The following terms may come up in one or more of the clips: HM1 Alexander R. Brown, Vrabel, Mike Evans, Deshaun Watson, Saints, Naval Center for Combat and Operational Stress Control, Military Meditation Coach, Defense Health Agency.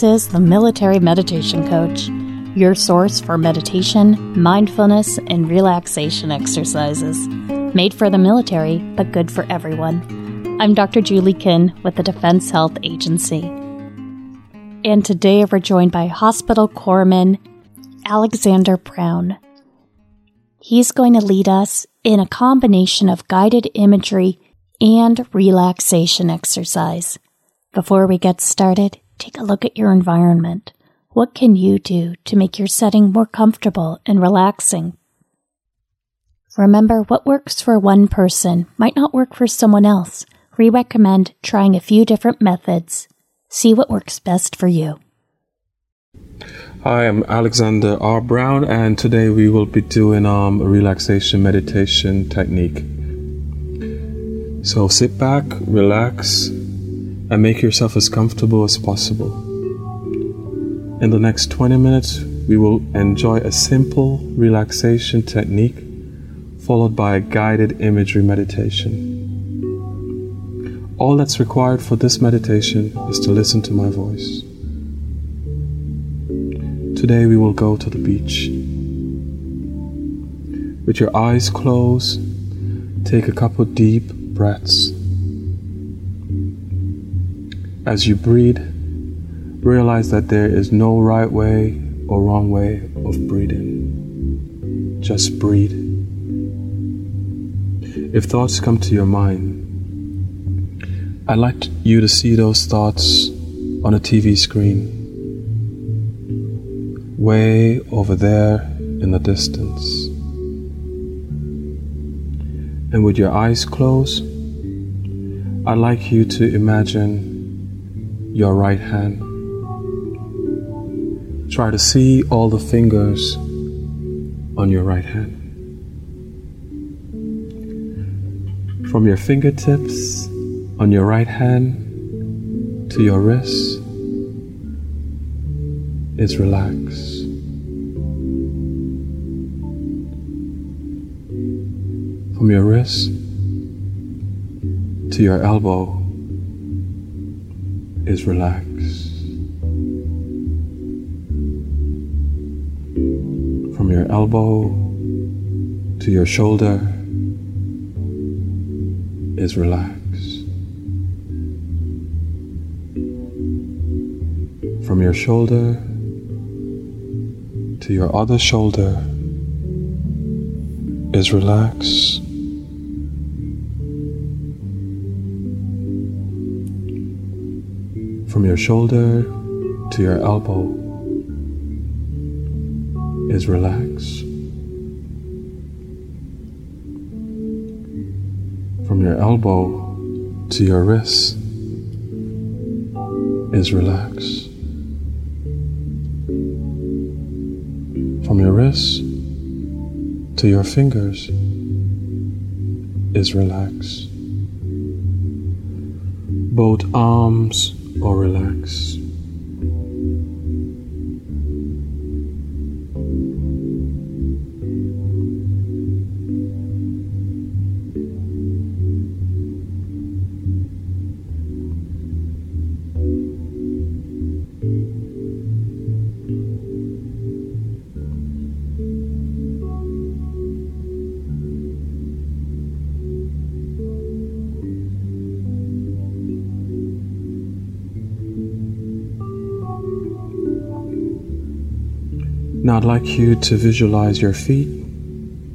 This is the Military Meditation Coach, your source for meditation, mindfulness, and relaxation exercises. Made for the military, but good for everyone. I'm Dr. Julie Kinn with the Defense Health Agency. And today we're joined by Hospital Corpsman Alexander Brown. He's going to lead us in a combination of guided imagery and relaxation exercise. Before we get started, take a look at your environment. What can you do to make your setting more comfortable and relaxing? Remember, what works for one person might not work for someone else. We recommend trying a few different methods. See what works best for you. Hi, I'm Alexander R. Brown, and today we will be doing a relaxation meditation technique. So sit back, relax, and make yourself as comfortable as possible. In the next 20 minutes, we will enjoy a simple relaxation technique followed by a guided imagery meditation. All that's required for this meditation is to listen to my voice. Today we will go to the beach. With your eyes closed, take a couple deep breaths. As you breathe, realize that there is no right way or wrong way of breathing. Just breathe. If thoughts come to your mind, I'd like you to see those thoughts on a TV screen, way over there in the distance. And with your eyes closed, I'd like you to imagine your right hand. Try to see all the fingers on your right hand. From your fingertips on your right hand to your wrist is relaxed. From your wrist to your elbow is relaxed. From your elbow to your shoulder is relaxed. From your shoulder to your other shoulder is relaxed. From your shoulder to your elbow is relaxed. From your elbow to your wrist is relaxed. From your wrist to your fingers is relaxed. Both arms or relax. Now I'd like you to visualize your feet,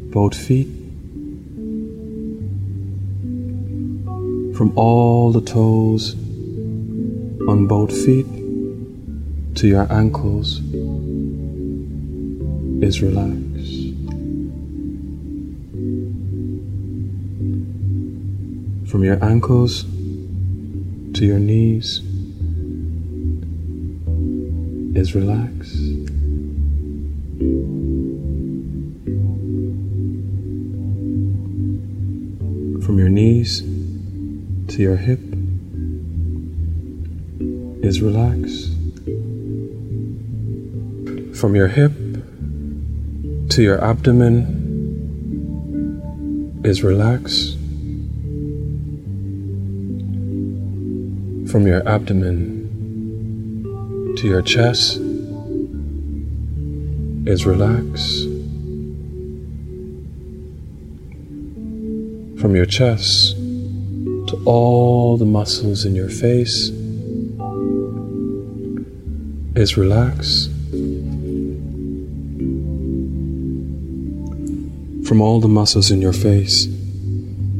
both feet, from all the toes on both feet to your ankles is relaxed. From your ankles to your knees is relaxed. From your knees to your hip is relaxed. From your hip to your abdomen is relaxed. From your abdomen to your chest is relaxed. From your chest to all the muscles in your face is relaxed. From all the muscles in your face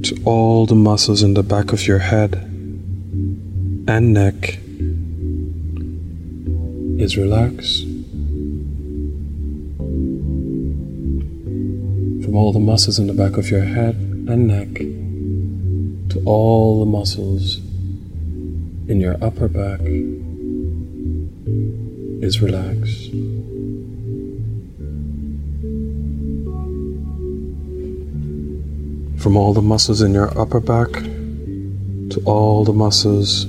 to all the muscles in the back of your head and neck is relaxed. From all the muscles in the back of your head and neck to all the muscles in your upper back is relaxed. From all the muscles in your upper back to all the muscles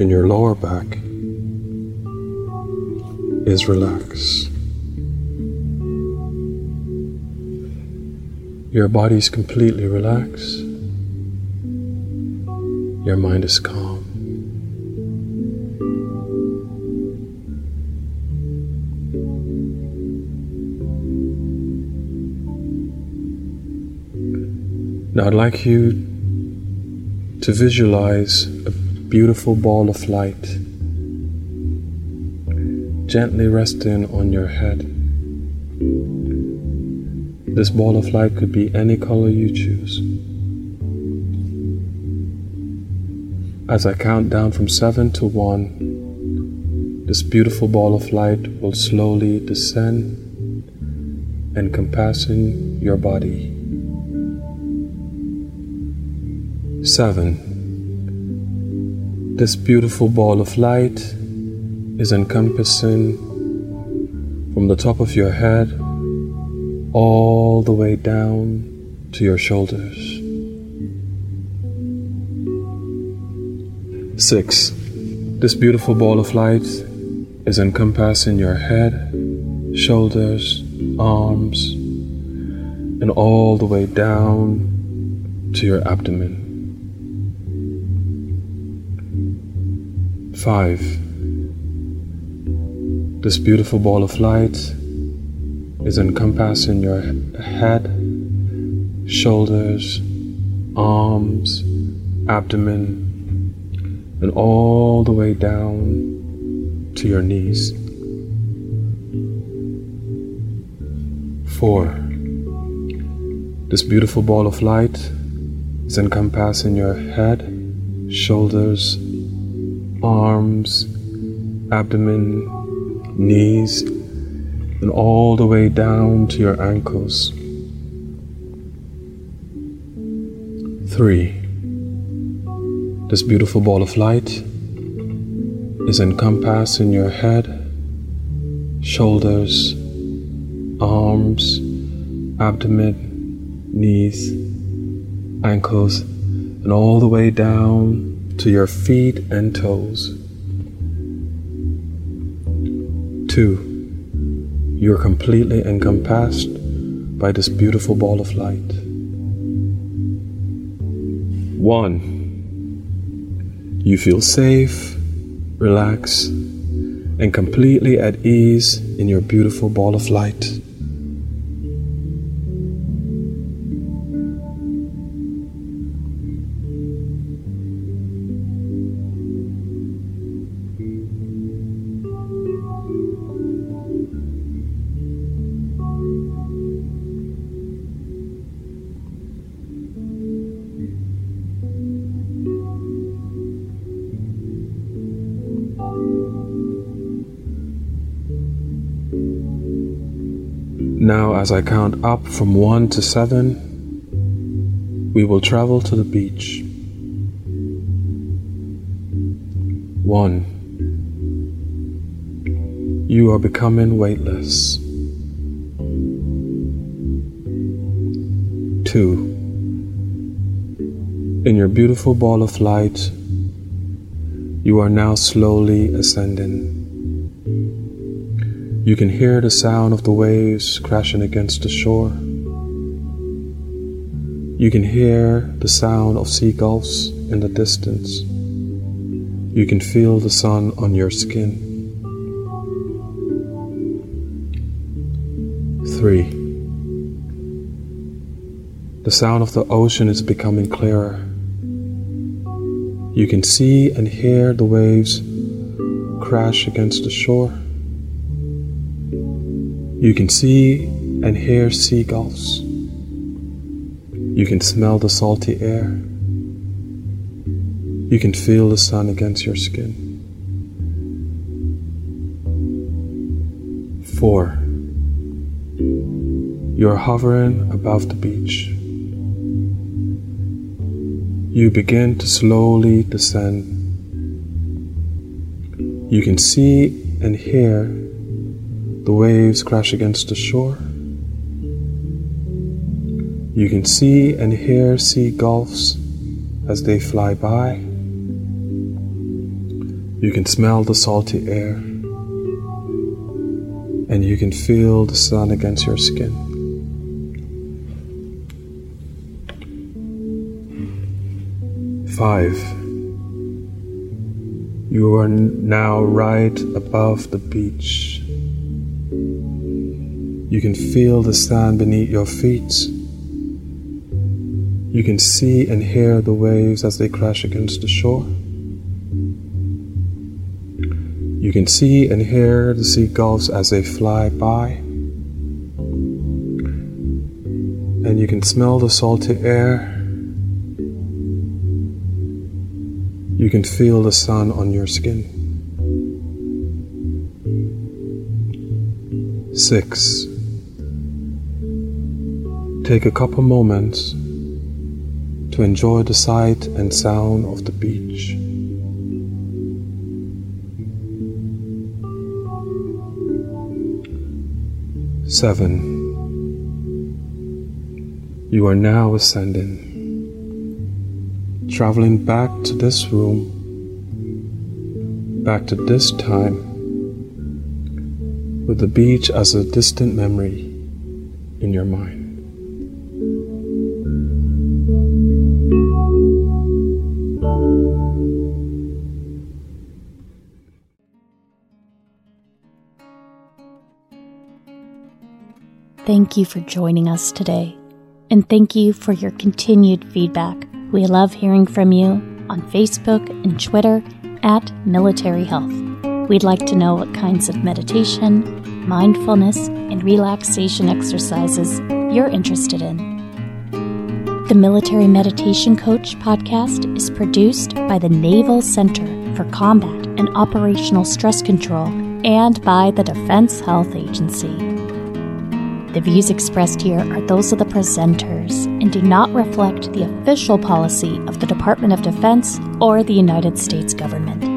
in your lower back is relaxed. Your body is completely relaxed. Your mind is calm. Now I'd like you to visualize a beautiful ball of light gently resting on your head. This ball of light could be any color you choose. As I count down from 7 to 1, this beautiful ball of light will slowly descend, encompassing your body. 7. This beautiful ball of light is encompassing from the top of your head all the way down to your shoulders. 6. This beautiful ball of light is encompassing your head, shoulders, arms, and all the way down to your abdomen. 5. This beautiful ball of light is encompassing your head, shoulders, arms, abdomen, and all the way down to your knees. 4. This beautiful ball of light is encompassing your head, shoulders, arms, abdomen, knees, and all the way down to your ankles. 3. This beautiful ball of light is encompassing your head, shoulders, arms, abdomen, knees, ankles, and all the way down to your feet and toes. 2. You are completely encompassed by this beautiful ball of light. 1. You feel safe, relaxed, and completely at ease in your beautiful ball of light. 1 to 7, we will travel to the beach. 1. You are becoming weightless. 2. In your beautiful ball of light, you are now slowly ascending. You can hear the sound of the waves crashing against the shore. You can hear the sound of seagulls in the distance. You can feel the sun on your skin. free. The sound of the ocean is becoming clearer. You can see and hear the waves crash against the shore. You can see and hear seagulls. You can smell the salty air. You can feel the sun against your skin. 4. You're hovering above the beach. You begin to slowly descend. You can see and hear the waves crash against the shore. You can see and hear seagulls as they fly by. You can smell the salty air. And you can feel the sun against your skin. 5. You are now right above the beach. You can feel the sand beneath your feet. You can see and hear the waves as they crash against the shore. You can see and hear the seagulls as they fly by. And you can smell the salty air. You can feel the sun on your skin. 6. Take a couple moments to enjoy the sight and sound of the beach. Seven. You are now ascending. Traveling back to this room, back to this time, with the beach as a distant memory in your mind. Thank you for joining us today, and thank you for your continued feedback. We love hearing from you on Facebook and Twitter at Military Health. We'd like to know what kinds of meditation, mindfulness, and relaxation exercises you're interested in. The Military Meditation Coach podcast is produced by the Naval Center for Combat and Operational Stress Control and by the Defense Health Agency. The views expressed here are those of the presenters and do not reflect the official policy of the Department of Defense or the United States government.